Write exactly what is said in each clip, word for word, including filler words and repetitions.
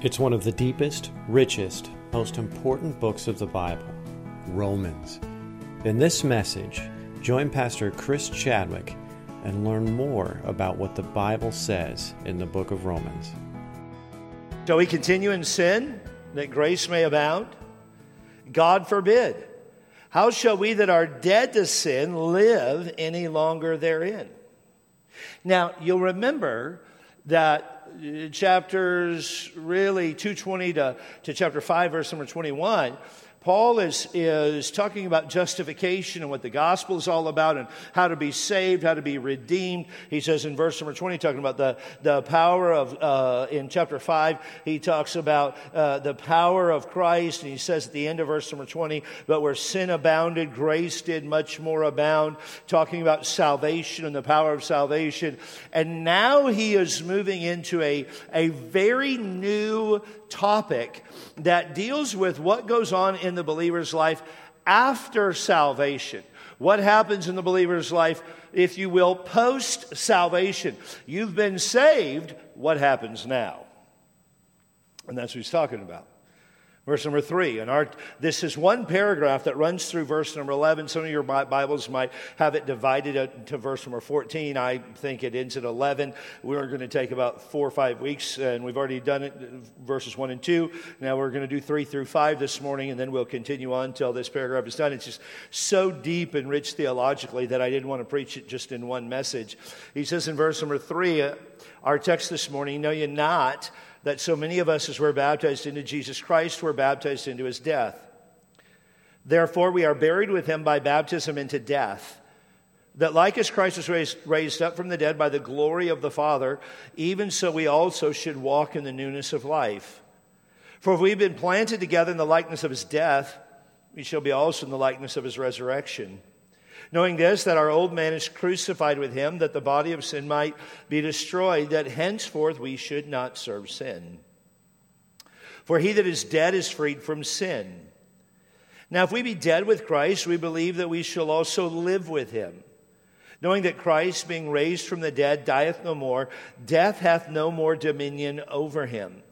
It's one of the deepest, richest, most important books of the Bible, Romans. In this message, join Pastor Chris Chadwick and learn more about what the Bible says in the book of Romans. Shall we continue in sin, that grace may abound? God forbid. How shall we that are dead to sin live any longer therein? Now, you'll remember that chapters really two twenty to, to chapter five, verse number twenty-one, Paul is, is talking about justification and what the gospel is all about and how to be saved, how to be redeemed. He says in verse number twenty, talking about the, the power of, uh, in chapter five, he talks about uh, the power of Christ. And he says at the end of verse number twenty, but where sin abounded, grace did much more abound, talking about salvation and the power of salvation. And now he is moving into a, a very new topic that deals with what goes on in the believer's life after salvation. What happens in the believer's life, if you will, post-salvation? You've been saved, what happens now? And that's what he's talking about. Verse number three, and our, this is one paragraph that runs through verse number eleven. Some of your Bibles might have it divided into verse number fourteen. I think it ends at eleven. We're going to take about four or five weeks, and we've already done it, verses one and two. Now we're going to do three through five this morning, and then we'll continue on until this paragraph is done. It's just so deep and rich theologically that I didn't want to preach it just in one message. He says in verse number three, our text this morning, know ye not that so many of us as we're baptized into Jesus Christ, were baptized into his death. Therefore, we are buried with him by baptism into death, that like as Christ was raised, raised up from the dead by the glory of the Father, even so we also should walk in the newness of life. For if we've been planted together in the likeness of his death, we shall be also in the likeness of his resurrection. Knowing this, that our old man is crucified with him, that the body of sin might be destroyed, that henceforth we should not serve sin. For he that is dead is freed from sin. Now, if we be dead with Christ, we believe that we shall also live with him. Knowing that Christ, being raised from the dead, dieth no more, death hath no more dominion over him.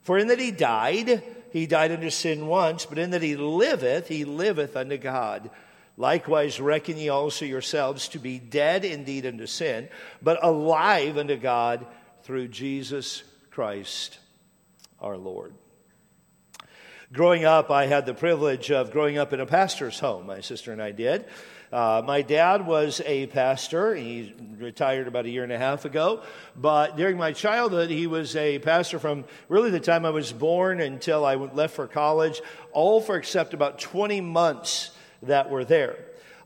For in that he died, he died unto sin once, but in that he liveth, he liveth unto God. Likewise, reckon ye also yourselves to be dead indeed unto sin, but alive unto God through Jesus Christ our Lord. Growing up, I had the privilege of growing up in a pastor's home. My sister and I did. Uh, my dad was a pastor. He retired about a year and a half ago. But during my childhood, he was a pastor from really the time I was born until I left for college, all for except about twenty months that were there.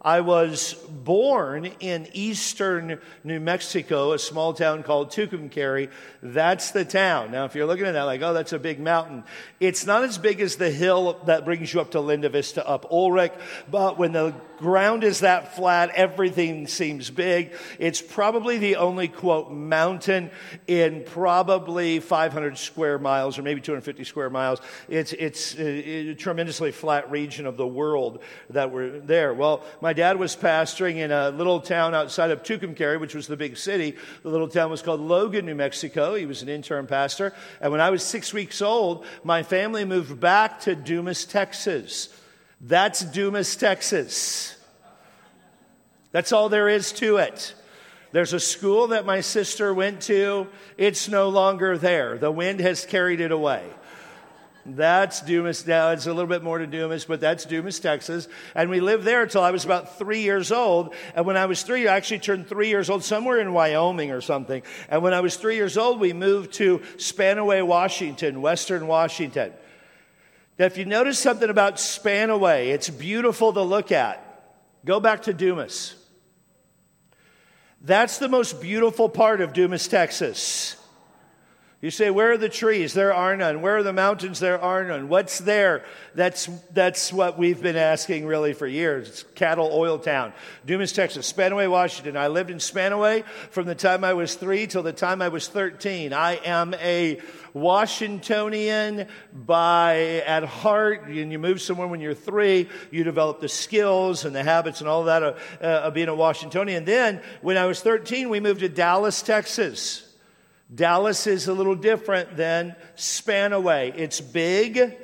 I was born in eastern New Mexico, a small town called Tucumcari. That's the town. Now, if you're looking at that, like, oh, that's a big mountain. It's not as big as the hill that brings you up to Linda Vista, up Ulrich, but when the ground is that flat, everything seems big. It's probably the only, quote, mountain in probably five hundred square miles or maybe two hundred fifty square miles. It's it's a tremendously flat region of the world that we're there. Well, my dad was pastoring in a little town outside of Tucumcari, which was the big city. The little town was called Logan, New Mexico. He was an interim pastor. And when I was six weeks old, my family moved back to Dumas, Texas. That's Dumas, Texas. That's all there is to it. There's a school that my sister went to. It's no longer there. The wind has carried it away. That's Dumas. Now, it's a little bit more to Dumas, but that's Dumas, Texas. And we lived there until I was about three years old. And when I was three, I actually turned three years old somewhere in Wyoming or something. And when I was three years old, we moved to Spanaway, Washington, Western Washington. Now, if you notice something about Spanaway, it's beautiful to look at. Go back to Dumas. That's the most beautiful part of Dumas, Texas. You say, where are the trees? There are none. Where are the mountains? There are none. What's there? That's that's what we've been asking really for years. It's cattle oil town. Dumas, Texas. Spanaway, Washington. I lived in Spanaway from the time I was three till the time I was thirteen. I am a Washingtonian by at heart. And you move somewhere when you're three, you develop the skills and the habits and all that of, uh, of being a Washingtonian. Then when I was thirteen, we moved to Dallas, Texas. Dallas is a little different than Spanaway. It's big,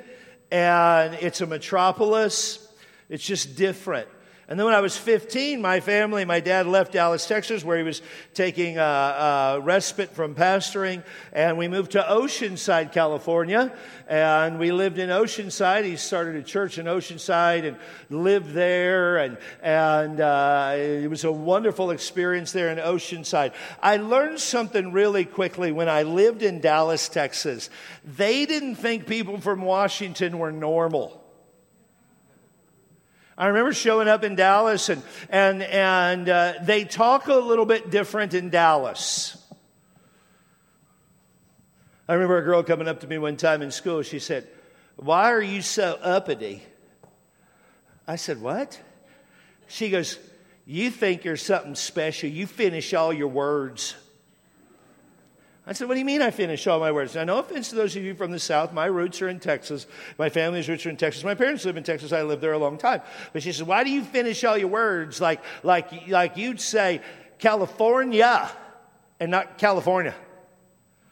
and it's a metropolis. It's just different. And then when I was fifteen, my family, my dad left Dallas, Texas, where he was taking a, a respite from pastoring, and we moved to Oceanside, California, and we lived in Oceanside. He started a church in Oceanside and lived there, and and uh, it was a wonderful experience there in Oceanside. I learned something really quickly when I lived in Dallas, Texas. They didn't think people from Washington were normal. I remember showing up in Dallas, and and and uh, they talk a little bit different in Dallas. I remember a girl coming up to me one time in school. She said, "Why are you so uppity?" I said, "What?" She goes, "You think you're something special. You finish all your words." I said, "What do you mean I finish all my words?" Now, no offense to those of you from the South. My roots are in Texas. My family's roots are in Texas. My parents live in Texas. I lived there a long time. But she said, "Why do you finish all your words like like like you'd say California and not California?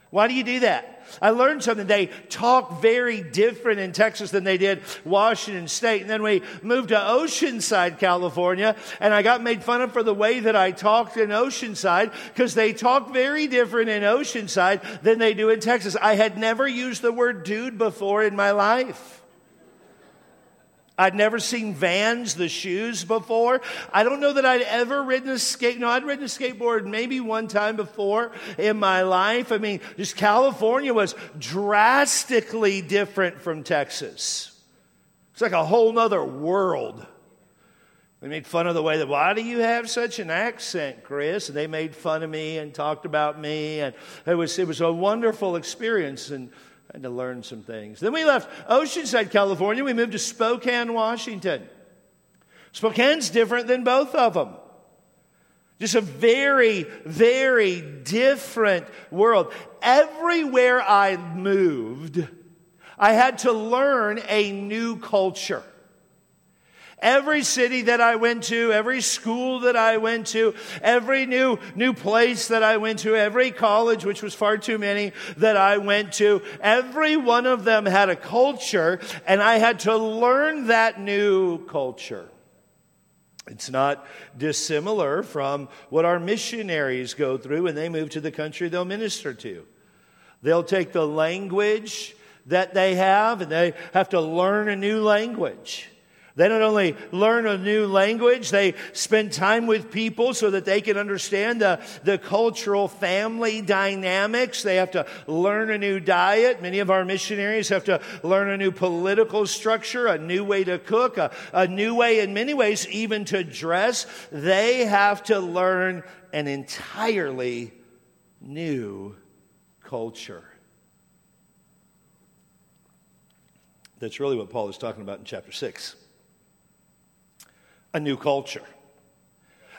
Why do you do that?" I learned something. They talk very different in Texas than they did Washington State. And then we moved to Oceanside, California, and I got made fun of for the way that I talked in Oceanside because they talk very different in Oceanside than they do in Texas. I had never used the word dude before in my life. I'd never seen Vans, the shoes, before. I don't know that I'd ever ridden a skate. No, I'd ridden a skateboard maybe one time before in my life. I mean, just California was drastically different from Texas. It's like a whole nother world. They made fun of the way that, "Why do you have such an accent, Chris?" And they made fun of me and talked about me. And it was it was a wonderful experience. And I had to learn some things. Then we left Oceanside, California. We moved to Spokane, Washington. Spokane's different than both of them. Just a very, very different world. Everywhere I moved, I had to learn a new culture. Every city that I went to, every school that I went to, every new new place that I went to, every college, which was far too many, that I went to, every one of them had a culture, and I had to learn that new culture. It's not dissimilar from what our missionaries go through when they move to the country they'll minister to. They'll take the language that they have, and they have to learn a new language. They not only learn a new language, they spend time with people so that they can understand the, the cultural family dynamics. They have to learn a new diet. Many of our missionaries have to learn a new political structure, a new way to cook, a, a new way in many ways even to dress. They have to learn an entirely new culture. That's really what Paul is talking about in chapter six. A new culture,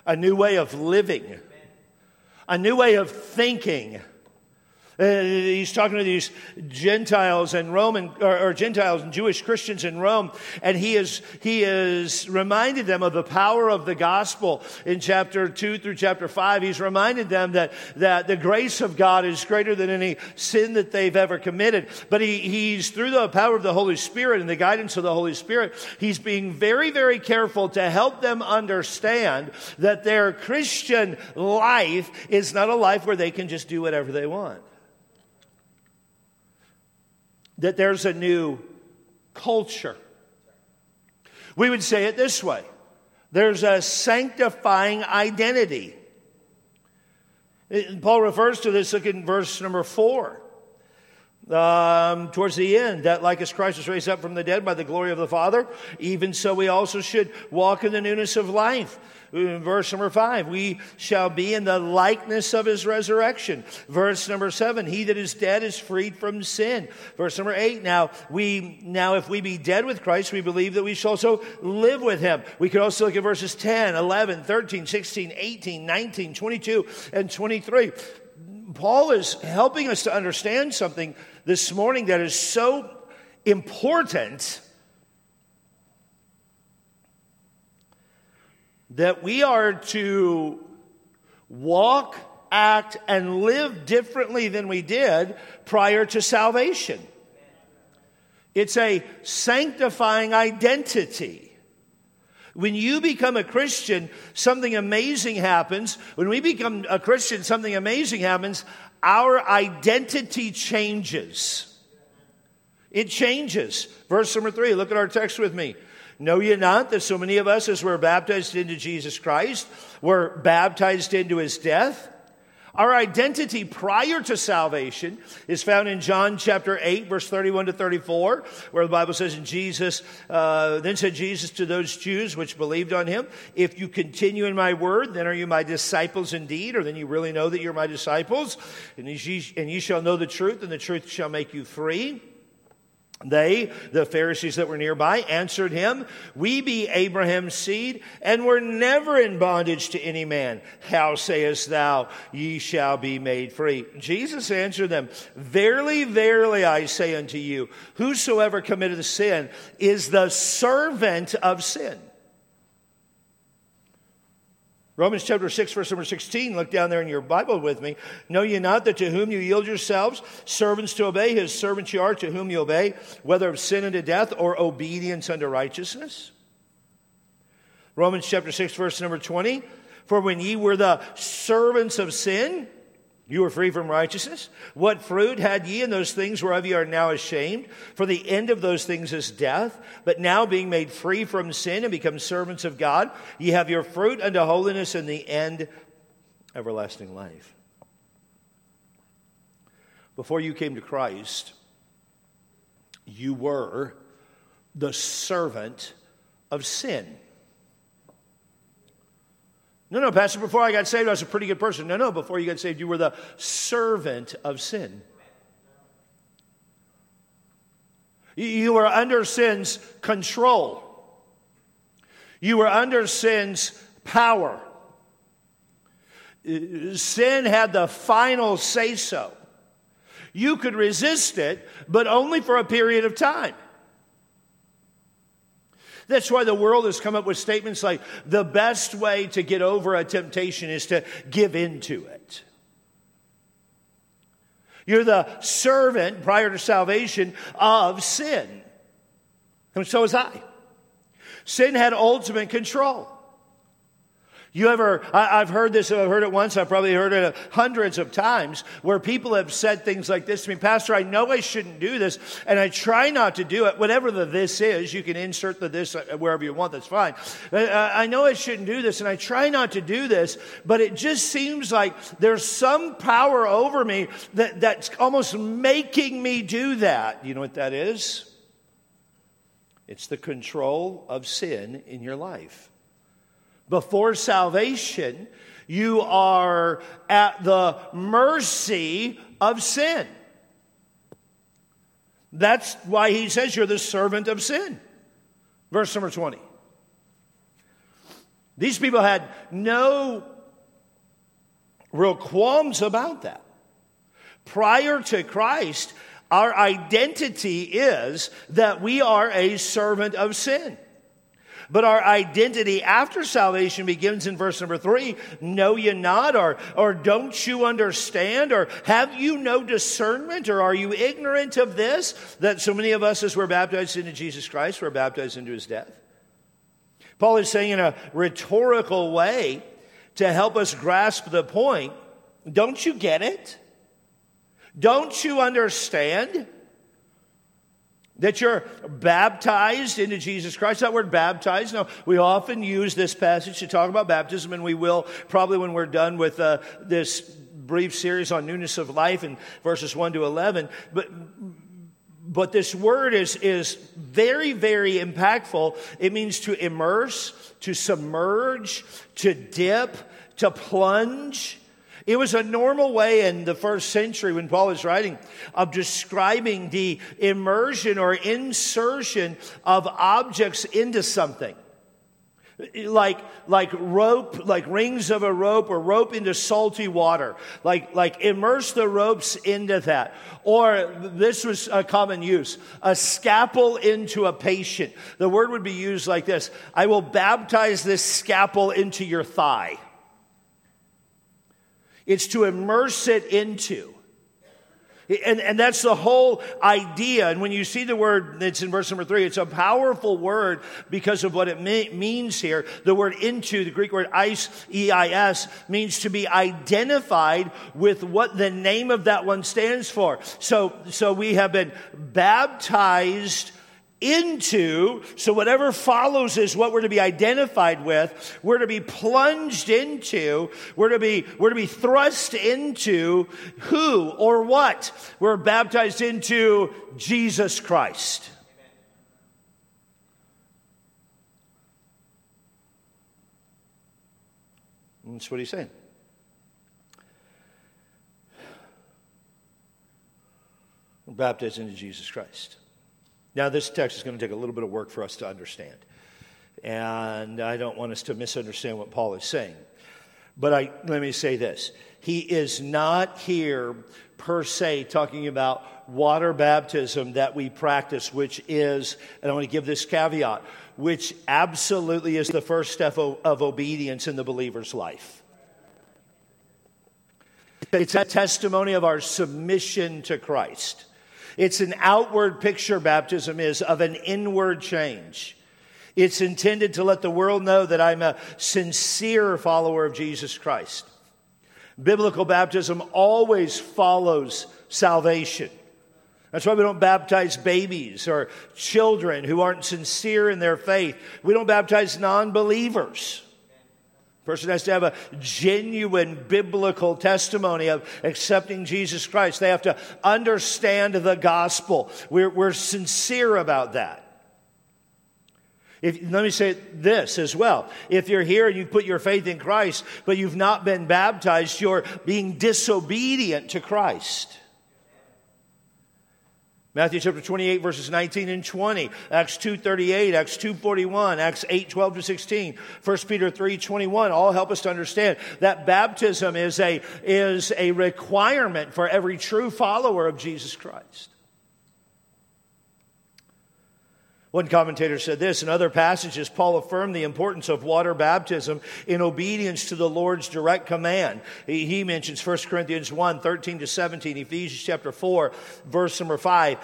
a new way of living, a new way of thinking. Uh, he's talking to these Gentiles and Roman, or, or Gentiles and Jewish Christians in Rome, and he is he is reminded them of the power of the gospel in chapter two through chapter five. He's reminded them that that the grace of God is greater than any sin that they've ever committed. But he he's through the power of the Holy Spirit and the guidance of the Holy Spirit, he's being very, very careful to help them understand that their Christian life is not a life where they can just do whatever they want. That there's a new culture. We would say it this way. There's a sanctifying identity. Paul refers to this, look in verse number four. Um, towards the end, that like as Christ was raised up from the dead by the glory of the Father, even so we also should walk in the newness of life. In verse number five, we shall be in the likeness of his resurrection. Verse number seven, he that is dead is freed from sin. Verse number eight, now we now if we be dead with Christ, we believe that we shall also live with him. We could also look at verses ten, eleven, thirteen, sixteen, eighteen, nineteen, twenty-two, and twenty-three. Paul is helping us to understand something this morning that is so important, that we are to walk act, and live differently than we did prior to salvation. It's a sanctifying identity. When you become a Christian, something amazing happens. When we become a Christian, something amazing happens. Our identity changes. It changes. Verse number three, look at our text with me. Know ye not that so many of us as were baptized into Jesus Christ were baptized into his death? Our identity prior to salvation is found in John chapter eight, verse thirty-one to thirty-four, where the Bible says, "In Jesus, uh, then said Jesus to those Jews which believed on him, if you continue in my word, then are you my disciples indeed, or then you really know that you're my disciples, and ye, and ye shall know the truth, and the truth shall make you free." They, the Pharisees that were nearby, answered him, "We be Abraham's seed, and were never in bondage to any man. How sayest thou, ye shall be made free?" Jesus answered them, "Verily, verily, I say unto you, whosoever committeth sin is the servant of sin." Romans chapter six, verse number sixteen, look down there in your Bible with me. Know ye not that to whom you yield yourselves, servants to obey, his servants ye are to whom you obey, whether of sin unto death or obedience unto righteousness? Romans chapter six, verse number twenty, for when ye were the servants of sin, you were free from righteousness. What fruit had ye in those things whereof ye are now ashamed? For the end of those things is death. But now being made free from sin and become servants of God, ye have your fruit unto holiness and the end everlasting life. Before you came to Christ, you were the servant of sin. No, no, Pastor, before I got saved, I was a pretty good person. No, no, before you got saved, you were the servant of sin. You were under sin's control. You were under sin's power. Sin had the final say-so. You could resist it, but only for a period of time. That's why the world has come up with statements like, the best way to get over a temptation is to give in to it. You're the servant, prior to salvation, of sin. And so was I. Sin had ultimate control. You ever, I, I've heard this, I've heard it once, I've probably heard it hundreds of times, where people have said things like this to me, Pastor, I know I shouldn't do this, and I try not to do it. Whatever the this is, you can insert the this wherever you want, that's fine. I, I know I shouldn't do this, and I try not to do this, but it just seems like there's some power over me that, that's almost making me do that. You know what that is? It's the control of sin in your life. Before salvation, you are at the mercy of sin. That's why he says you're the servant of sin. Verse number twenty. These people had no real qualms about that. Prior to Christ, our identity is that we are a servant of sin. But our identity after salvation begins in verse number three. Know ye not, or, or don't you understand, or have you no discernment, or are you ignorant of this? That so many of us as we're baptized into Jesus Christ, we're baptized into his death. Paul is saying in a rhetorical way to help us grasp the point, don't you get it? Don't you understand? That you're baptized into Jesus Christ. That word baptized, now we often use this passage to talk about baptism, and we will probably when we're done with uh, this brief series on newness of life in verses one to eleven. But but this word is, is very, very impactful. It means to immerse, to submerge, to dip, to plunge. It was a normal way in the first century when Paul is writing of describing the immersion or insertion of objects into something. Like, like rope, like rings of a rope or rope into salty water. Like, like immerse the ropes into that. Or this was a common use. A scalpel into a patient. The word would be used like this. I will baptize this scalpel into your thigh. It's to immerse it into. And, and that's the whole idea. And when you see the word, it's in verse number three, it's a powerful word because of what it me- means here. The word into, the Greek word eis, E I S, means to be identified with what the name of that one stands for. So, so we have been baptized into, so whatever follows is what we're to be identified with. We're to be plunged into. We're to be we're to be thrust into who or what? We're baptized into Jesus Christ. Amen. And that's what he's saying. We're baptized into Jesus Christ. Now, this text is going to take a little bit of work for us to understand. And I don't want us to misunderstand what Paul is saying. But I, let me say this. He is not here, per se, talking about water baptism that we practice, which is, and I want to give this caveat, which absolutely is the first step of, of obedience in the believer's life. It's a testimony of our submission to Christ. It's an outward picture, baptism is, of an inward change. It's intended to let the world know that I'm a sincere follower of Jesus Christ. Biblical baptism always follows salvation. That's why we don't baptize babies or children who aren't sincere in their faith. We don't baptize non-believers. A person has to have a genuine biblical testimony of accepting Jesus Christ. They have to understand the gospel. We're, we're sincere about that. If, let me say this as well. If you're here and you've put your faith in Christ, but you've not been baptized, you're being disobedient to Christ. Matthew chapter twenty-eight, verses nineteen and twenty, Acts two thirty-eight, Acts two forty-one, Acts eight, twelve to sixteen, First Peter three, twenty-one, all help us to understand that baptism is a, is a requirement for every true follower of Jesus Christ. One commentator said this, in other passages, Paul affirmed the importance of water baptism in obedience to the Lord's direct command. He, he mentions First Corinthians one, thirteen to seventeen, Ephesians chapter four, verse number five.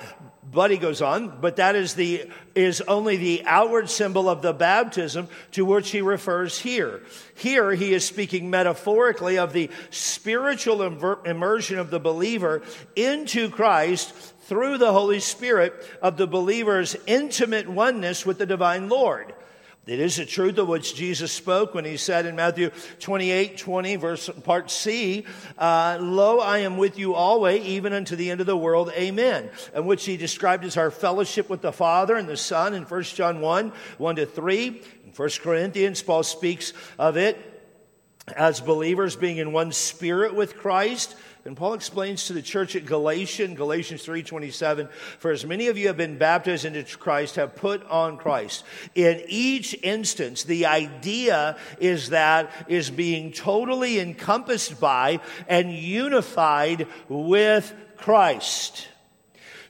But he goes on, but that is the is only the outward symbol of the baptism to which he refers here. Here he is speaking metaphorically of the spiritual im- immersion of the believer into Christ through the Holy Spirit of the believer's intimate oneness with the divine Lord. It is the truth of which Jesus spoke when he said in Matthew twenty-eight, twenty, verse part C, uh, lo, I am with you always, even unto the end of the world, amen. And which he described as our fellowship with the Father and the Son in First John one, one to three. In First Corinthians, Paul speaks of it as believers being in one spirit with Christ. And Paul explains to the church at Galatians, Galatians three, twenty-seven, for as many of you have been baptized into Christ, have put on Christ. In each instance, the idea is that is being totally encompassed by and unified with Christ.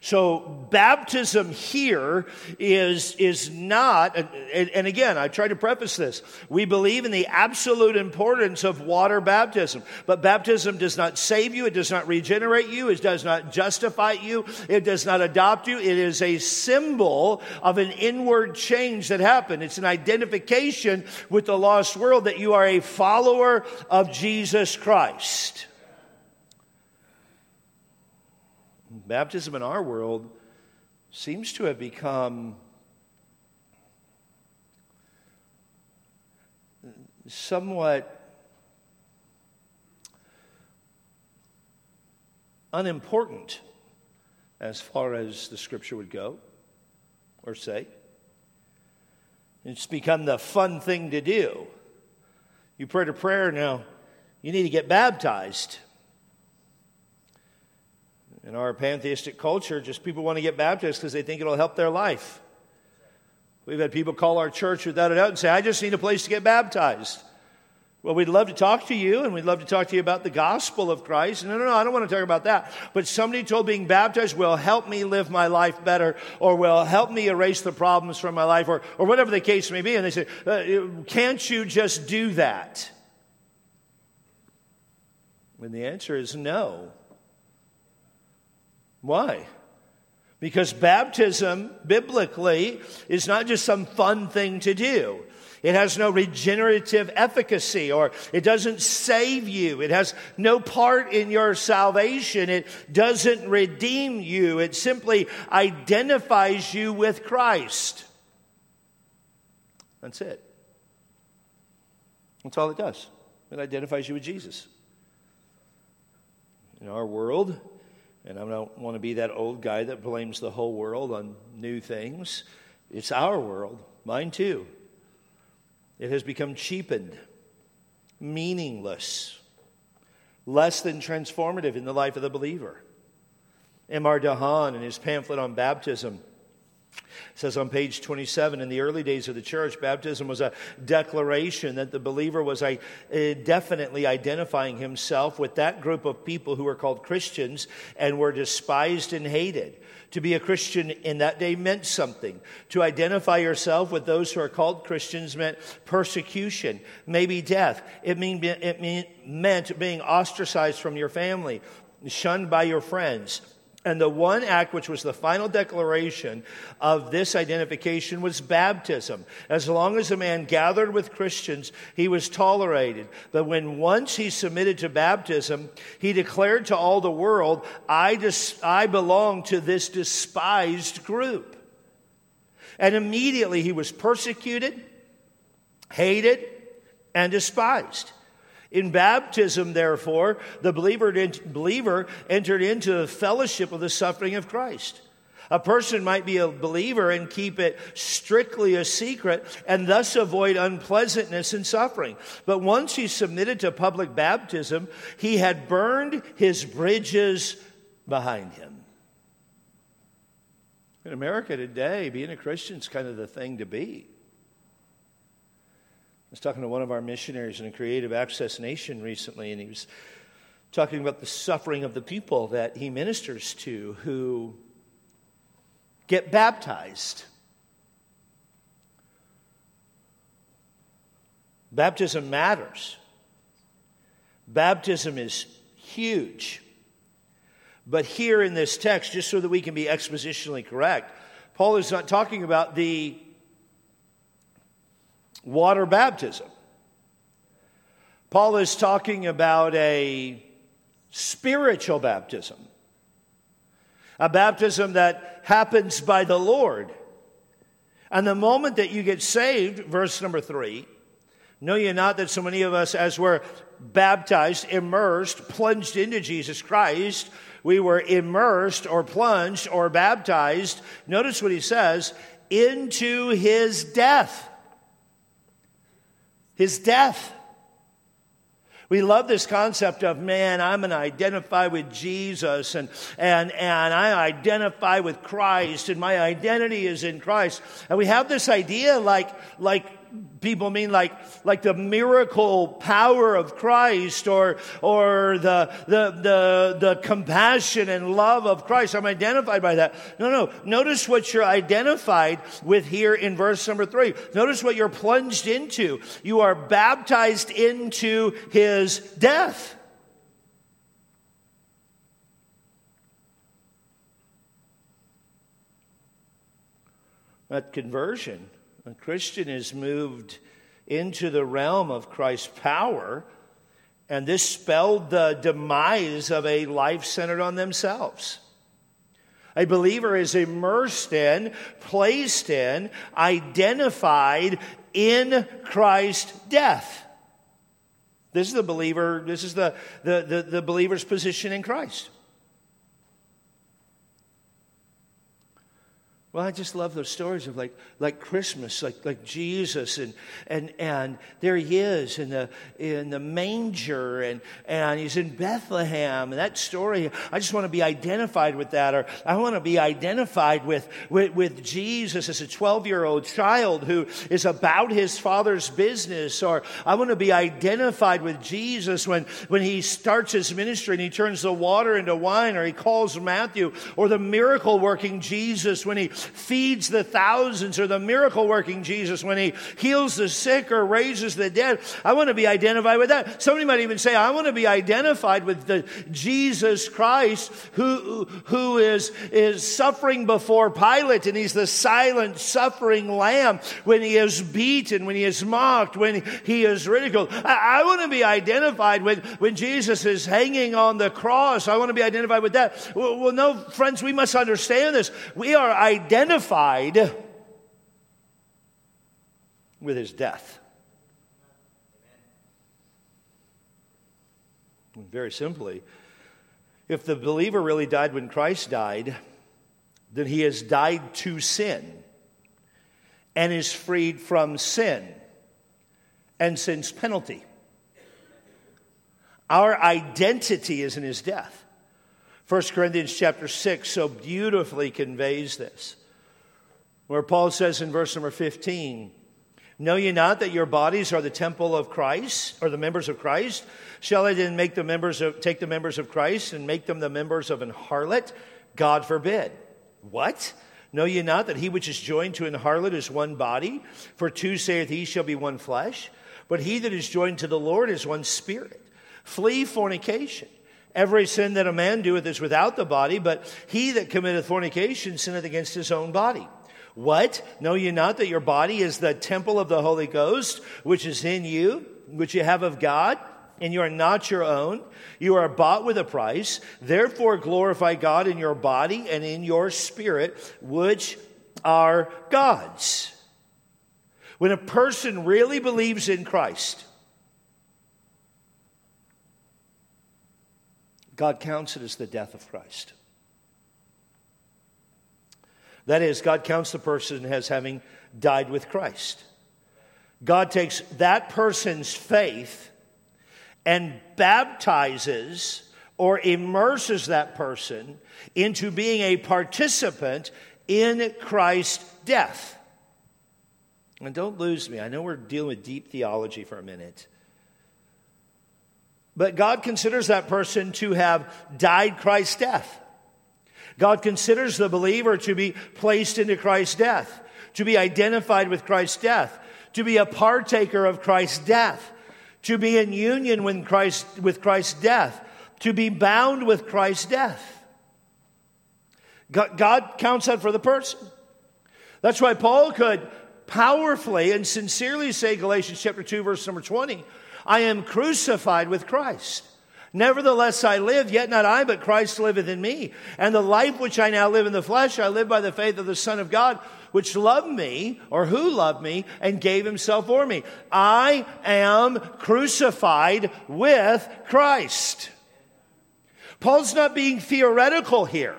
So baptism here is, is not, and, and again, I try to preface this. We believe in the absolute importance of water baptism. But baptism does not save you. It does not regenerate you. It does not justify you. It does not adopt you. It is a symbol of an inward change that happened. It's an identification with the lost world that you are a follower of Jesus Christ. Baptism in our world seems to have become somewhat unimportant as far as the scripture would go or say. It's become the fun thing to do. You prayed a prayer now, you need to get baptized. In our pantheistic culture, just people want to get baptized because they think it'll help their life. We've had people call our church without a doubt and say, I just need a place to get baptized. Well, we'd love to talk to you, and we'd love to talk to you about the gospel of Christ. No, no, no, I don't want to talk about that. But somebody told being baptized will help me live my life better, or will help me erase the problems from my life, or, or whatever the case may be. And they say, uh, can't you just do that? When the answer is no. Why? Because baptism, biblically, is not just some fun thing to do. It has no regenerative efficacy, or it doesn't save you. It has no part in your salvation. It doesn't redeem you. It simply identifies you with Christ. That's it. That's all it does. It identifies you with Jesus. In our world, and I don't want to be that old guy that blames the whole world on new things. It's our world, mine too. It has become cheapened, meaningless, less than transformative in the life of the believer. M R DeHaan, in his pamphlet on baptism, says on page twenty-seven, in the early days of the church, baptism was a declaration that the believer was definitely identifying himself with that group of people who were called Christians and were despised and hated. To be a Christian in that day meant something. To identify yourself with those who are called Christians meant persecution, maybe death. It, mean, it mean, meant being ostracized from your family, shunned by your friends. And the one act which was the final declaration of this identification was baptism. As long as a man gathered with Christians, he was tolerated. But when once he submitted to baptism, he declared to all the world, I, dis- I belong to this despised group. And immediately he was persecuted, hated, and despised. In baptism, therefore, the believer, believer entered into the fellowship of the suffering of Christ. A person might be a believer and keep it strictly a secret and thus avoid unpleasantness and suffering. But once he submitted to public baptism, he had burned his bridges behind him. In America today, being a Christian is kind of the thing to be. I was talking to one of our missionaries in a Creative Access Nation recently, and he was talking about the suffering of the people that he ministers to who get baptized. Baptism matters. Baptism is huge. But here in this text, just so that we can be expositionally correct, Paul is not talking about the water baptism. Paul is talking about a spiritual baptism, a baptism that happens by the Lord. And the moment that you get saved, verse number three, know ye not that so many of us as were baptized, immersed, plunged into Jesus Christ, we were immersed or plunged or baptized, notice what he says, into his death. His death. We love this concept of, man, I'm going to identify with Jesus and, and, and I identify with Christ and my identity is in Christ. And we have this idea like, like people mean like, like the miracle power of Christ or, or the, the, the, the compassion and love of Christ. I'm identified by that. No, no. Notice what you're identified with here in verse number three. Notice what you're plunged into. You are baptized into his death. That conversion. A Christian is moved into the realm of Christ's power, and this spelled the demise of a life centered on themselves. A believer is immersed in, placed in, identified in Christ's death. This is the believer, this is the, the, the, the believer's position in Christ. Well, I just love those stories of like like Christmas, like like Jesus, and and and there he is in the in the manger, and and he's in Bethlehem. And that story, I just want to be identified with that, or I want to be identified with with, with Jesus as a twelve-year-old child who is about his father's business, or I want to be identified with Jesus when when he starts his ministry and he turns the water into wine, or he calls Matthew, or the miracle-working Jesus when he feeds the thousands, or the miracle-working Jesus when he heals the sick or raises the dead. I want to be identified with that. Somebody might even say, I want to be identified with the Jesus Christ who who is, is suffering before Pilate, and he's the silent, suffering lamb when he is beaten, when he is mocked, when he is ridiculed. I, I want to be identified with when Jesus is hanging on the cross. I want to be identified with that. Well, no, friends, we must understand this. We are identified with his death. And very simply, if the believer really died when Christ died, then he has died to sin and is freed from sin and sin's penalty. Our identity is in his death. First Corinthians chapter six so beautifully conveys this, where Paul says in verse number fifteen, know ye not that your bodies are the temple of Christ, or the members of Christ? Shall I then make the members of, take the members of Christ and make them the members of an harlot? God forbid. What? Know ye not that he which is joined to an harlot is one body? For two, saith he, shall be one flesh. But he that is joined to the Lord is one spirit. Flee fornication. Every sin that a man doeth is without the body, but he that committeth fornication sinneth against his own body. What? Know ye not that your body is the temple of the Holy Ghost, which is in you, which you have of God, and you are not your own? You are bought with a price. Therefore glorify God in your body and in your spirit, which are God's. When a person really believes in Christ, God counts it as the death of Christ. That is, God counts the person as having died with Christ. God takes that person's faith and baptizes or immerses that person into being a participant in Christ's death. And don't lose me. I know we're dealing with deep theology for a minute. But God considers that person to have died Christ's death. God considers the believer to be placed into Christ's death, to be identified with Christ's death, to be a partaker of Christ's death, to be in union with Christ, with Christ's death, to be bound with Christ's death. God, God counts that for the person. That's why Paul could powerfully and sincerely say, Galatians chapter two, verse number twenty, I am crucified with Christ. Nevertheless I live, yet not I, but Christ liveth in me. And the life which I now live in the flesh, I live by the faith of the Son of God, which loved me, or who loved me, and gave himself for me. I am crucified with Christ. Paul's not being theoretical here.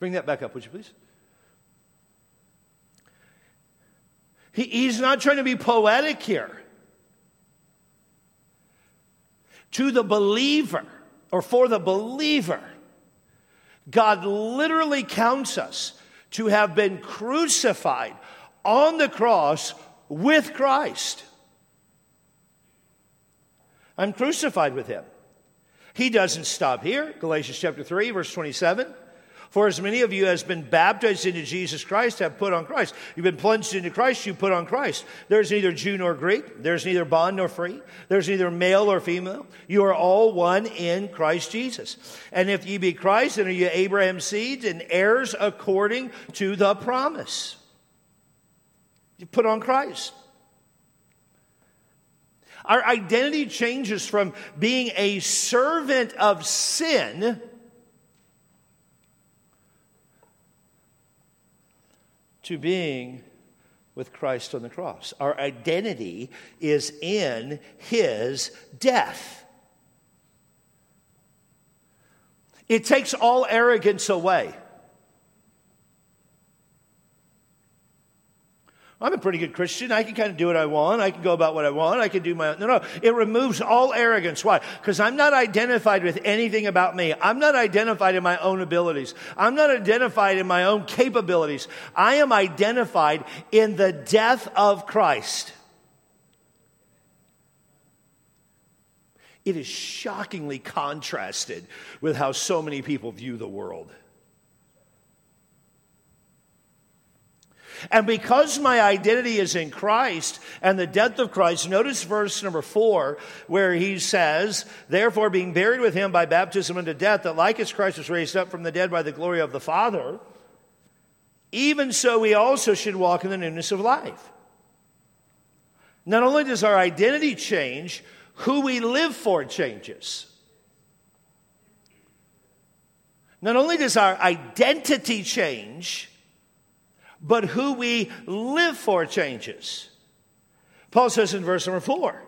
Bring that back up, would you please? He, he's not trying to be poetic here. To the believer, or for the believer, God literally counts us to have been crucified on the cross with Christ. I'm crucified with him. He doesn't stop here. Galatians chapter three, verse twenty-seven. For as many of you as have been baptized into Jesus Christ have put on Christ. You've been plunged into Christ, you put on Christ. There's neither Jew nor Greek. There's neither bond nor free. There's neither male nor female. You are all one in Christ Jesus. And if ye be Christ, then are ye Abraham's seed and heirs according to the promise. You put on Christ. Our identity changes from being a servant of sin to being with Christ on the cross. Our identity is in his death. It takes all arrogance away. I'm a pretty good Christian. I can kind of do what I want. I can go about what I want. I can do my own. No, no. It removes all arrogance. Why? Because I'm not identified with anything about me. I'm not identified in my own abilities. I'm not identified in my own capabilities. I am identified in the death of Christ. It is shockingly contrasted with how so many people view the world. And because my identity is in Christ and the death of Christ, notice verse number four, where he says, therefore being buried with him by baptism into death, that like as Christ was raised up from the dead by the glory of the Father, even so we also should walk in the newness of life. Not only does our identity change, who we live for changes. Not only does our identity change, but who we live for changes. Paul says in verse number four,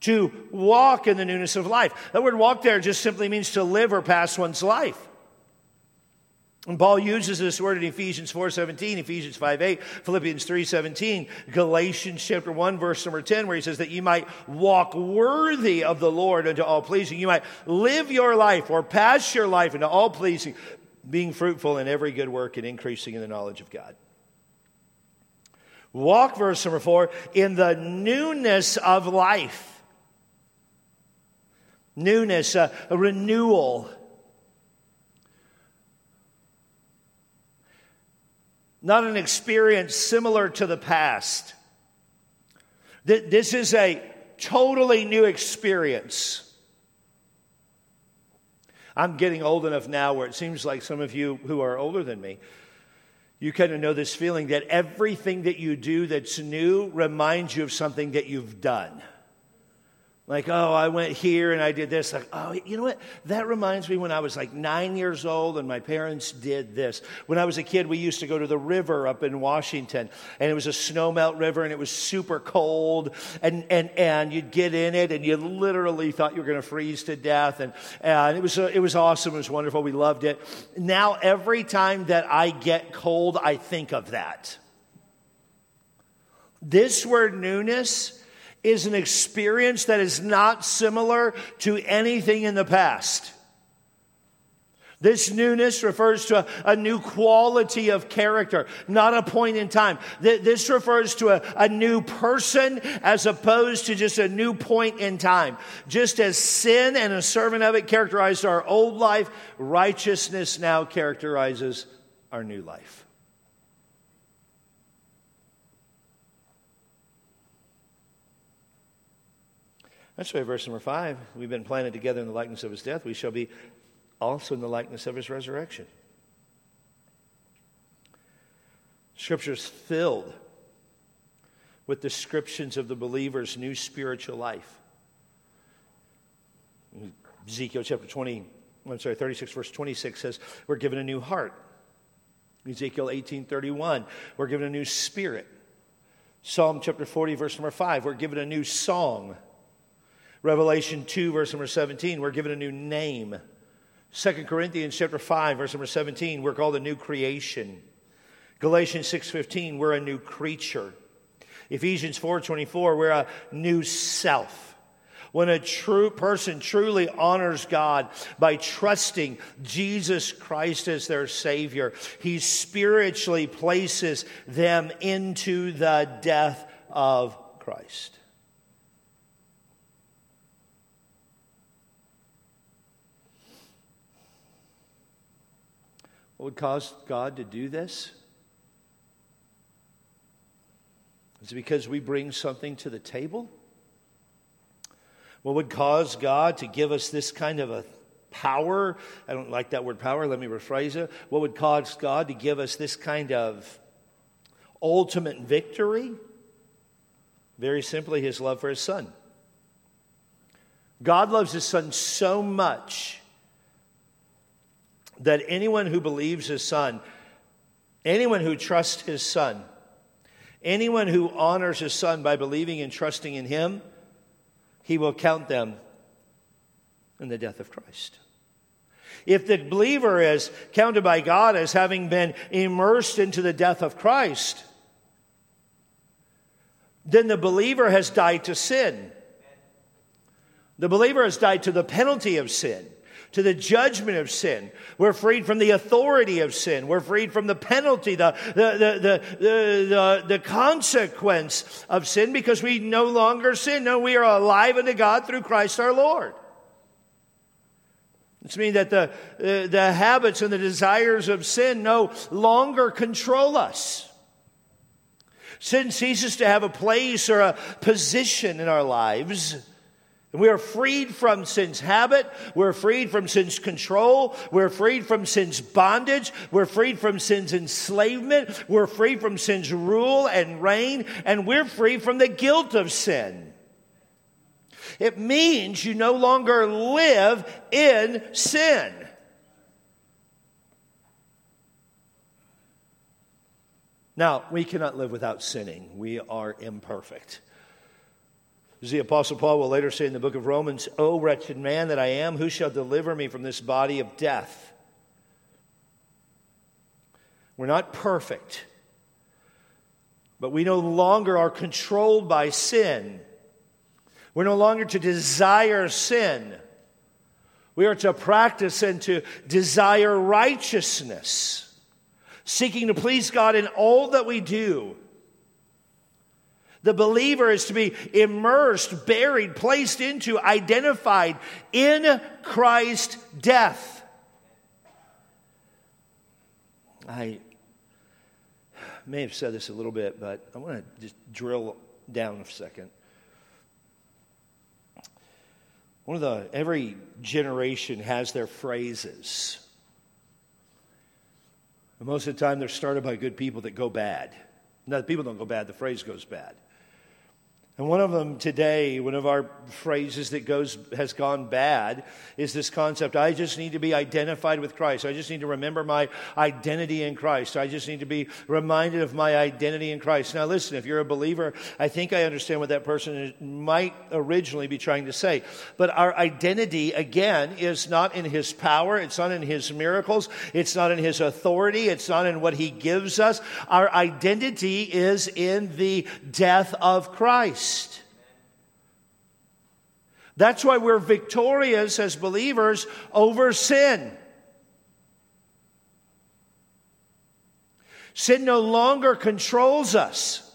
to walk in the newness of life. That word walk there just simply means to live or pass one's life. And Paul uses this word in Ephesians four seventeen, Ephesians five eight, Philippians three seventeen, Galatians chapter one, verse number ten, where he says that you might walk worthy of the Lord unto all pleasing. You might live your life or pass your life into all pleasing, being fruitful in every good work and increasing in the knowledge of God. Walk, verse number four, in the newness of life. Newness, uh, a renewal. Not an experience similar to the past. This is a totally new experience. I'm getting old enough now where it seems like some of you who are older than me, you kind of know this feeling that everything that you do that's new reminds you of something that you've done. Like, oh, I went here and I did this. Like, oh, you know what? That reminds me when I was like nine years old and my parents did this. When I was a kid, we used to go to the river up in Washington. And it was a snowmelt river and it was super cold. And and, and you'd get in it and you literally thought you were going to freeze to death. And, and it was it was awesome. It was wonderful. We loved it. Now, every time that I get cold, I think of that. This word newness is an experience that is not similar to anything in the past. This newness refers to a, a new quality of character, not a point in time. Th- this refers to a, a new person as opposed to just a new point in time. Just as sin and a servant of it characterized our old life, righteousness now characterizes our new life. That's why verse number five, we've been planted together in the likeness of his death. We shall be also in the likeness of his resurrection. Scripture's filled with descriptions of the believer's new spiritual life. Ezekiel chapter twenty, I'm sorry, thirty-six, verse twenty-six says, we're given a new heart. Ezekiel eighteen thirty-one, we're given a new spirit. Psalm chapter forty, verse number five, we're given a new song. Revelation two, verse number seventeen, we're given a new name. Second Corinthians chapter five, verse number seventeen, we're called a new creation. Galatians six fifteen, we're a new creature. Ephesians four twenty-four, we're a new self. When a true person truly honors God by trusting Jesus Christ as their Savior, he spiritually places them into the death of Christ. What would cause God to do this? Is it because we bring something to the table? What would cause God to give us this kind of a power? I don't like that word power. Let me rephrase it. What would cause God to give us this kind of ultimate victory? Very simply, his love for his son. God loves his son so much that anyone who believes his son, anyone who trusts his son, anyone who honors his son by believing and trusting in him, he will count them in the death of Christ. If the believer is counted by God as having been immersed into the death of Christ, then the believer has died to sin. The believer has died to the penalty of sin, to the judgment of sin. We're freed from the authority of sin. We're freed from the penalty, the the the the, the, the consequence of sin, because we no longer sin. No, we are alive unto God through Christ our Lord. This means that the, the, the habits and the desires of sin no longer control us. Sin ceases to have a place or a position in our lives. And we are freed from sin's habit. We're freed from sin's control. We're freed from sin's bondage. We're freed from sin's enslavement. We're freed from sin's rule and reign. And we're free from the guilt of sin. It means you no longer live in sin. Now, we cannot live without sinning. We are imperfect. As the Apostle Paul will later say in the book of Romans, "O wretched man that I am, who shall deliver me from this body of death?" We're not perfect, but we no longer are controlled by sin. We're no longer to desire sin. We are to practice and to desire righteousness, seeking to please God in all that we do. The believer is to be immersed, buried, placed into, identified in Christ's death. I may have said this a little bit, but I want to just drill down a second. One of the, every generation has their phrases. And most of the time they're started by good people that go bad. Now, the people don't go bad, the phrase goes bad. And one of them today, one of our phrases that goes has gone bad is this concept, I just need to be identified with Christ. I just need to remember my identity in Christ. I just need to be reminded of my identity in Christ. Now listen, if you're a believer, I think I understand what that person might originally be trying to say. But our identity, again, is not in his power. It's not in his miracles. It's not in his authority. It's not in what he gives us. Our identity is in the death of Christ. That's why we're victorious as believers over sin. Sin no longer controls us.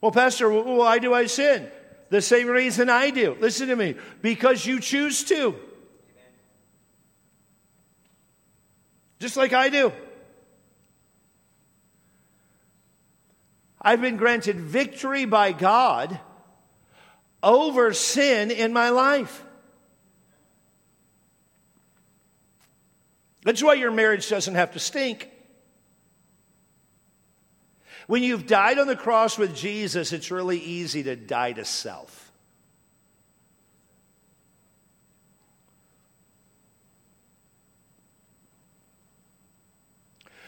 Well, Pastor, why do I sin? The same reason I do. Listen to me. Because you choose to. Amen. Just like I do. I've been granted victory by God over sin in my life. That's why your marriage doesn't have to stink. When you've died on the cross with Jesus, it's really easy to die to self.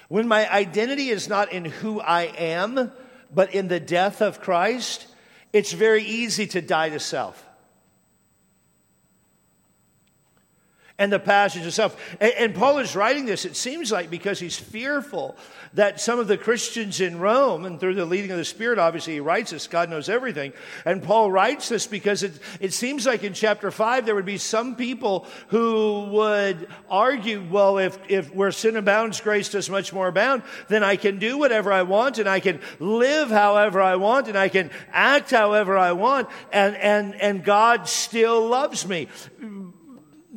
When my identity is not in who I am, but in the death of Christ, it's very easy to die to self. And the passage itself. And, and Paul is writing this, it seems like, because he's fearful that some of the Christians in Rome, and through the leading of the Spirit, obviously he writes this, God knows everything. And Paul writes this because it, it seems like in chapter five there would be some people who would argue, well, if, if where sin abounds, grace does much more abound, then I can do whatever I want, and I can live however I want, and I can act however I want, and, and, and God still loves me.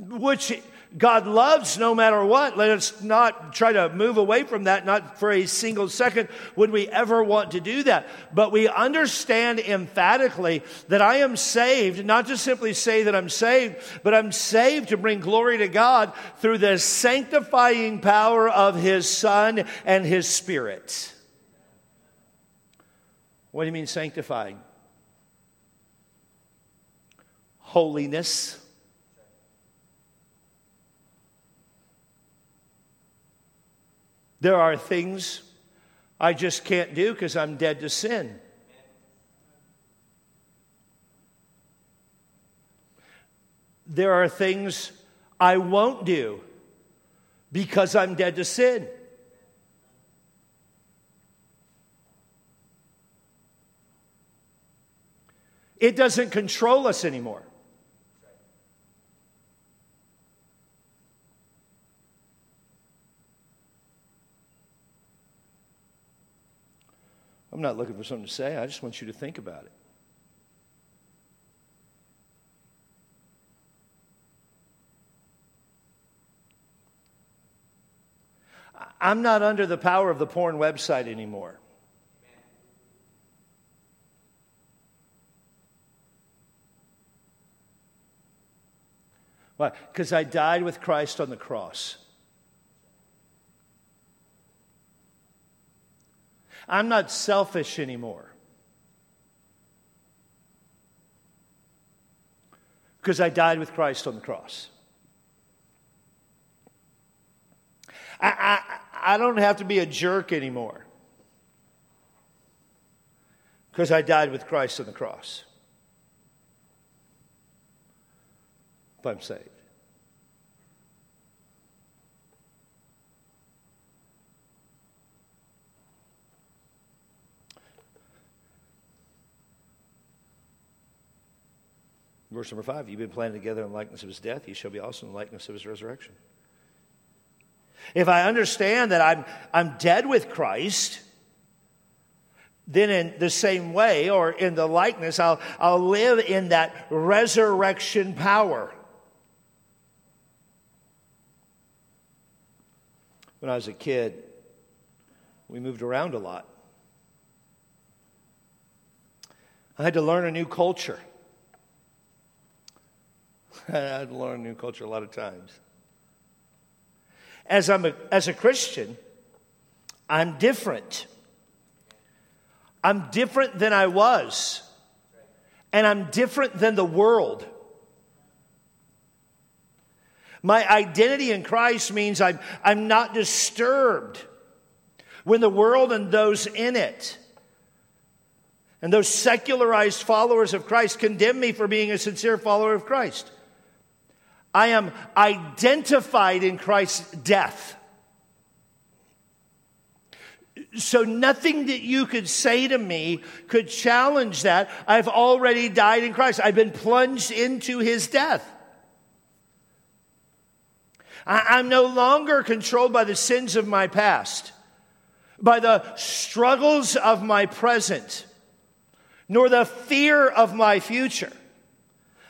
Which God loves no matter what. Let us not try to move away from that, not for a single second would we ever want to do that. But we understand emphatically that I am saved, not to simply say that I'm saved, but I'm saved to bring glory to God through the sanctifying power of His Son and His Spirit. What do you mean sanctified? Holiness. There are things I just can't do because I'm dead to sin. There are things I won't do because I'm dead to sin. It doesn't control us anymore. I'm not looking for something to say. I just want you to think about it. I'm not under the power of the porn website anymore. Why? Because I died with Christ on the cross. I'm not selfish anymore. Because I died with Christ on the cross. I, I, I don't have to be a jerk anymore. Because I died with Christ on the cross. If I'm saved. Verse number five, you've been planted together in the likeness of his death, you shall be also in the likeness of his resurrection. If I understand that I'm I'm dead with Christ, then in the same way or in the likeness, I'll I'll live in that resurrection power. When I was a kid, we moved around a lot. I had to learn a new culture. I had to learn a new culture a lot of times. As I'm a, as a Christian, I'm different. I'm different than I was. And I'm different than the world. My identity in Christ means I'm, I'm not disturbed when the world and those in it and those secularized followers of Christ condemn me for being a sincere follower of Christ. I am identified in Christ's death. So nothing that you could say to me could challenge that. I've already died in Christ. I've been plunged into his death. I'm no longer controlled by the sins of my past, by the struggles of my present, nor the fear of my future.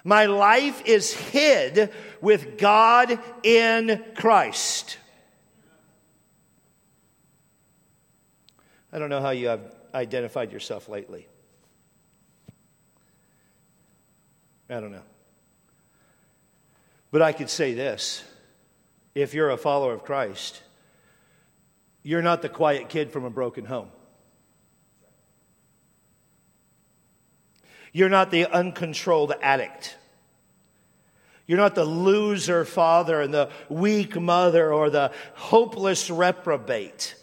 My life is hid with God in Christ. I don't know how you have identified yourself lately. I don't know. But I could say this. If you're a follower of Christ, you're not the quiet kid from a broken home. You're not the uncontrolled addict. You're not the loser father and the weak mother or the hopeless reprobate.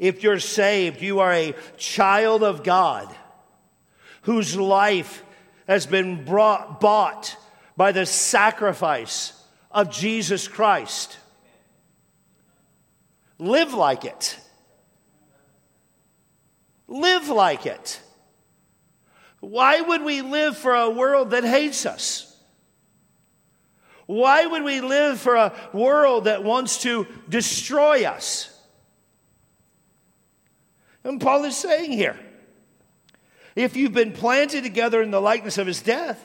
If you're saved, you are a child of God whose life has been brought, bought by the sacrifice of Jesus Christ. Live like it. Live like it. Why would we live for a world that hates us? Why would we live for a world that wants to destroy us? And Paul is saying here, if you've been planted together in the likeness of his death,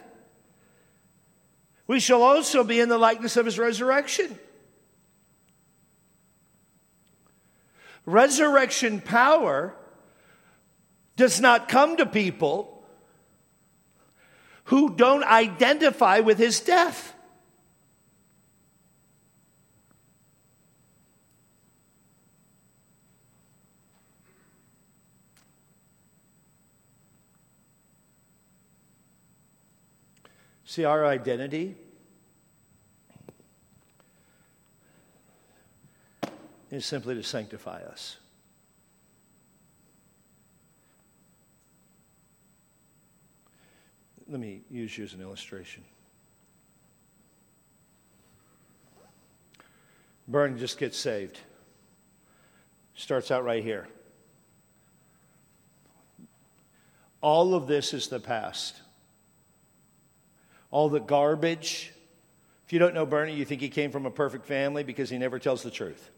we shall also be in the likeness of his resurrection. Resurrection power does not come to people who don't identify with his death. See, our identity is simply to sanctify us. Let me use you as an illustration. Burn just gets saved. Starts out right here. All of this is the past. All the garbage. If you don't know Bernie, you think he came from a perfect family because he never tells the truth.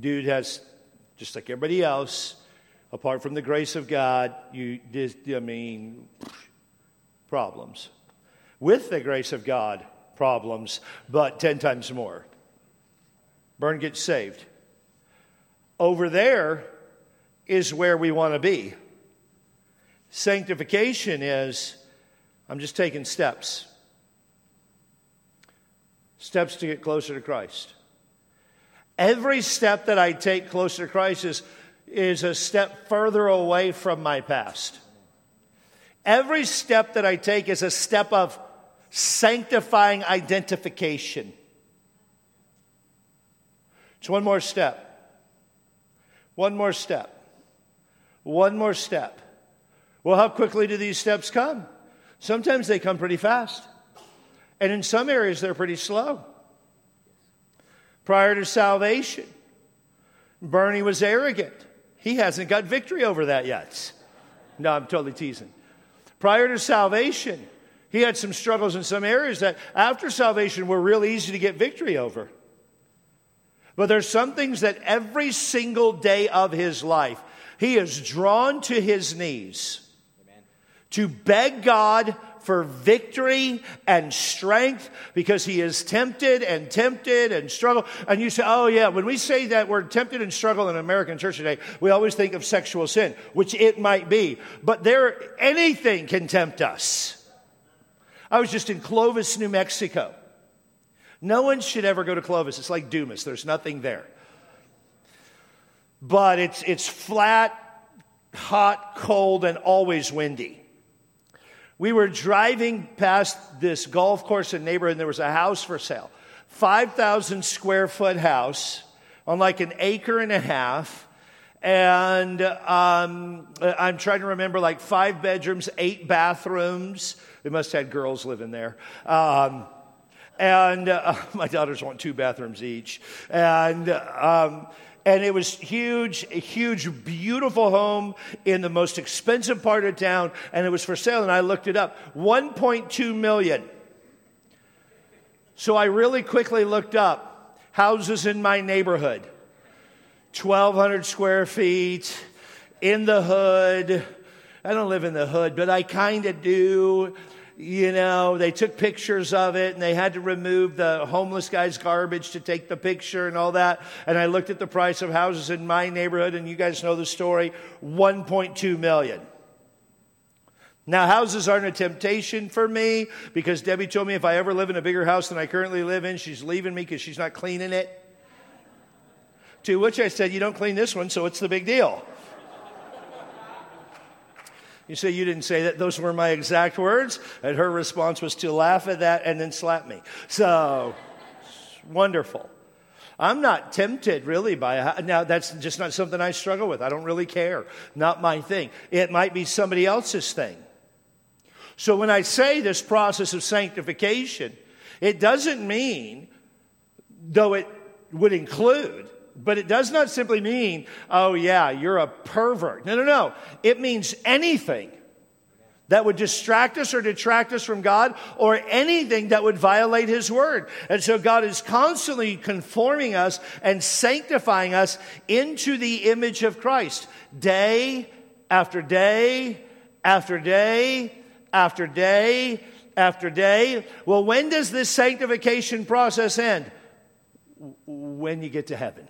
Dude has, just like everybody else, apart from the grace of God, you just, I mean, problems. With the grace of God, problems, but ten times more. Burn gets saved. Over there is where we want to be. Sanctification is, I'm just taking steps. steps to get closer to Christ. Every step that I take closer to Christ is, is a step further away from my past. Every step that I take is a step of sanctifying identification. It's one more step. One more step. One more step. Well, how quickly do these steps come? Sometimes they come pretty fast. And in some areas, they're pretty slow. Prior to salvation, Bernie was arrogant. He hasn't got victory over that yet. No, I'm totally teasing. Prior to salvation, he had some struggles in some areas that after salvation were real easy to get victory over. But there's some things that every single day of his life, he is drawn to his knees. Amen. To beg God for victory and strength, because he is tempted and tempted and struggle. And you say, oh yeah, when we say that word tempted and struggle in American church today, we always think of sexual sin, which it might be. But there, anything can tempt us. I was just in Clovis, New Mexico. No one should ever go to Clovis. It's like Dumas. There's nothing there. But it's it's flat, hot, cold, and always windy. We were driving past this golf course and neighborhood, and there was a house for sale. five thousand square foot house on like an acre and a half. And um, I'm trying to remember, like five bedrooms, eight bathrooms. They must have had girls living there. Um, and uh, my daughters want two bathrooms each. And... Um, And it was huge, a huge, beautiful home in the most expensive part of town. And it was for sale, and I looked it up. one point two million dollars. So I really quickly looked up houses in my neighborhood. twelve hundred square feet, in the hood. I don't live in the hood, but I kind of do. You know, they took pictures of it, and they had to remove the homeless guy's garbage to take the picture and all that. And I looked at the price of houses in my neighborhood, and you guys know the story, one point two million dollars. Now, houses aren't a temptation for me, because Debbie told me if I ever live in a bigger house than I currently live in, she's leaving me because she's not cleaning it. To which I said, you don't clean this one, so what's the big deal? You say, you didn't say that. Those were my exact words. And her response was to laugh at that and then slap me. So, wonderful. I'm not tempted really by a, now that's just not something I struggle with. I don't really care. Not my thing. It might be somebody else's thing. So when I say this process of sanctification, it doesn't mean, though it would include, but it does not simply mean, oh yeah, you're a pervert. No, no, no. It means anything that would distract us or detract us from God, or anything that would violate His Word. And so God is constantly conforming us and sanctifying us into the image of Christ. Day after day after day after day after day. Well, when does this sanctification process end? When you get to heaven.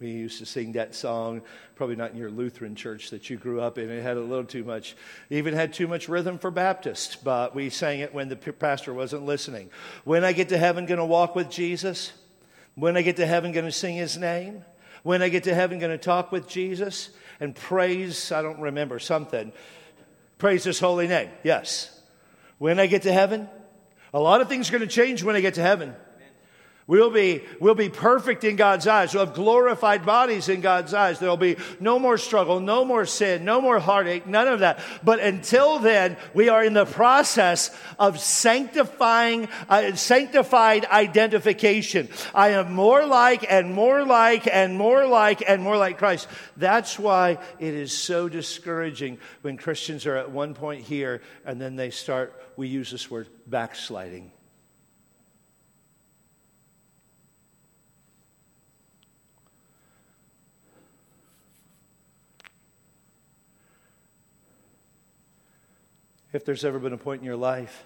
We used to sing that song, probably not in your Lutheran church that you grew up in. It had a little too much, even had too much rhythm for Baptists, but we sang it when the pastor wasn't listening. When I get to heaven, going to walk with Jesus. When I get to heaven, going to sing His name. When I get to heaven, going to talk with Jesus and praise, I don't remember, something. Praise His holy name, yes. When I get to heaven, a lot of things are going to change when I get to heaven. We'll be, we'll be perfect in God's eyes. We'll have glorified bodies in God's eyes. There'll be no more struggle, no more sin, no more heartache, none of that. But until then, we are in the process of sanctifying, uh, sanctified identification. I am more like and more like and more like and more like Christ. That's why it is so discouraging when Christians are at one point here and then they start, we use this word, backsliding. If there's ever been a point in your life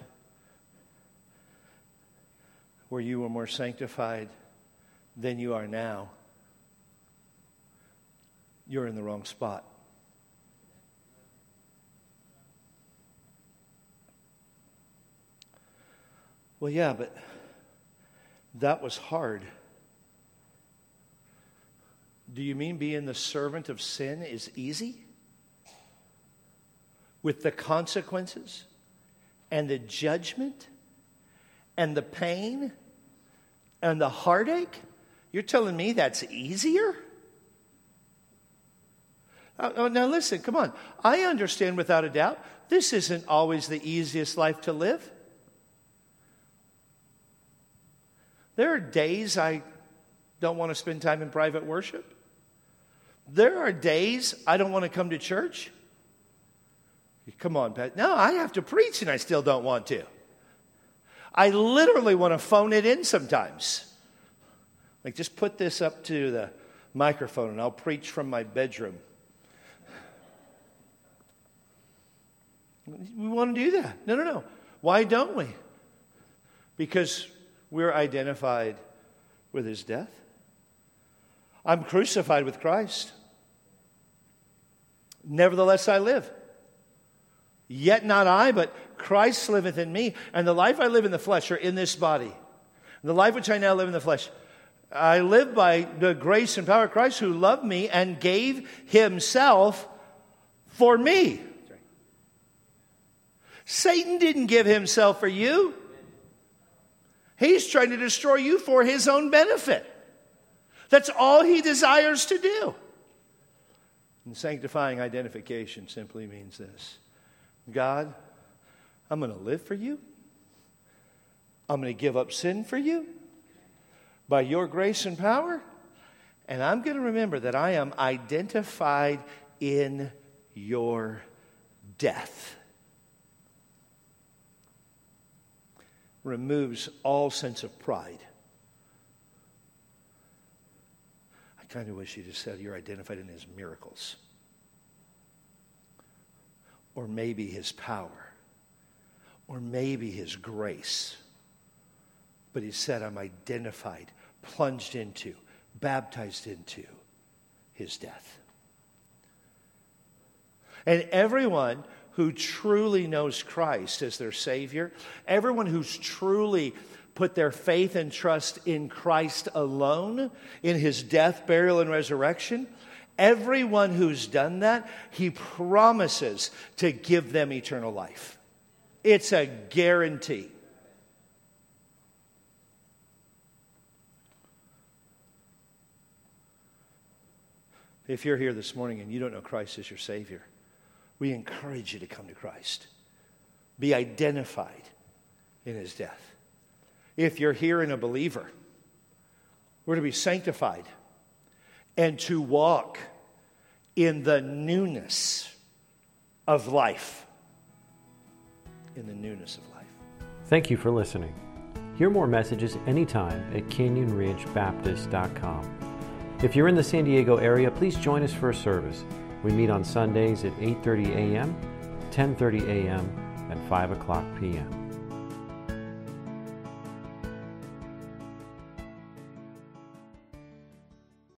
where you were more sanctified than you are now, you're in the wrong spot. Well, yeah, but that was hard. Do you mean being the servant of sin is easy? With the consequences and the judgment and the pain and the heartache? You're telling me that's easier? Uh, now listen, come on. I understand without a doubt, this isn't always the easiest life to live. There are days I don't want to spend time in private worship. There are days I don't want to come to church. Come on, Pat. No, I have to preach and I still don't want to. I literally want to phone it in sometimes. Like, just put this up to the microphone and I'll preach from my bedroom. We want to do that. No, no, no. Why don't we? Because we're identified with his death. I'm crucified with Christ. Nevertheless, I live. Yet not I, but Christ liveth in me. And the life I live in the flesh, or in this body, and the life which I now live in the flesh, I live by the grace and power of Christ, who loved me and gave himself for me. Right. Satan didn't give himself for you. He's trying to destroy you for his own benefit. That's all he desires to do. And sanctifying identification simply means this. God, I'm going to live for you. I'm going to give up sin for you by your grace and power. And I'm going to remember that I am identified in your death. Removes all sense of pride. I kind of wish you just said you're identified in his miracles. Or maybe his power. Or maybe his grace. But he said, I'm identified, plunged into, baptized into his death. And everyone who truly knows Christ as their Savior, everyone who's truly put their faith and trust in Christ alone, in his death, burial, and resurrection, everyone who's done that, he promises to give them eternal life. It's a guarantee. If you're here this morning and you don't know Christ as your Savior, we encourage you to come to Christ. Be identified in his death. If you're here and a believer, we're to be sanctified and to walk in the newness of life. In the newness of life. Thank you for listening. Hear more messages anytime at canyon ridge baptist dot com. If you're in the San Diego area, please join us for a service. We meet on Sundays at eight thirty a.m., ten thirty a.m., and five o'clock p.m.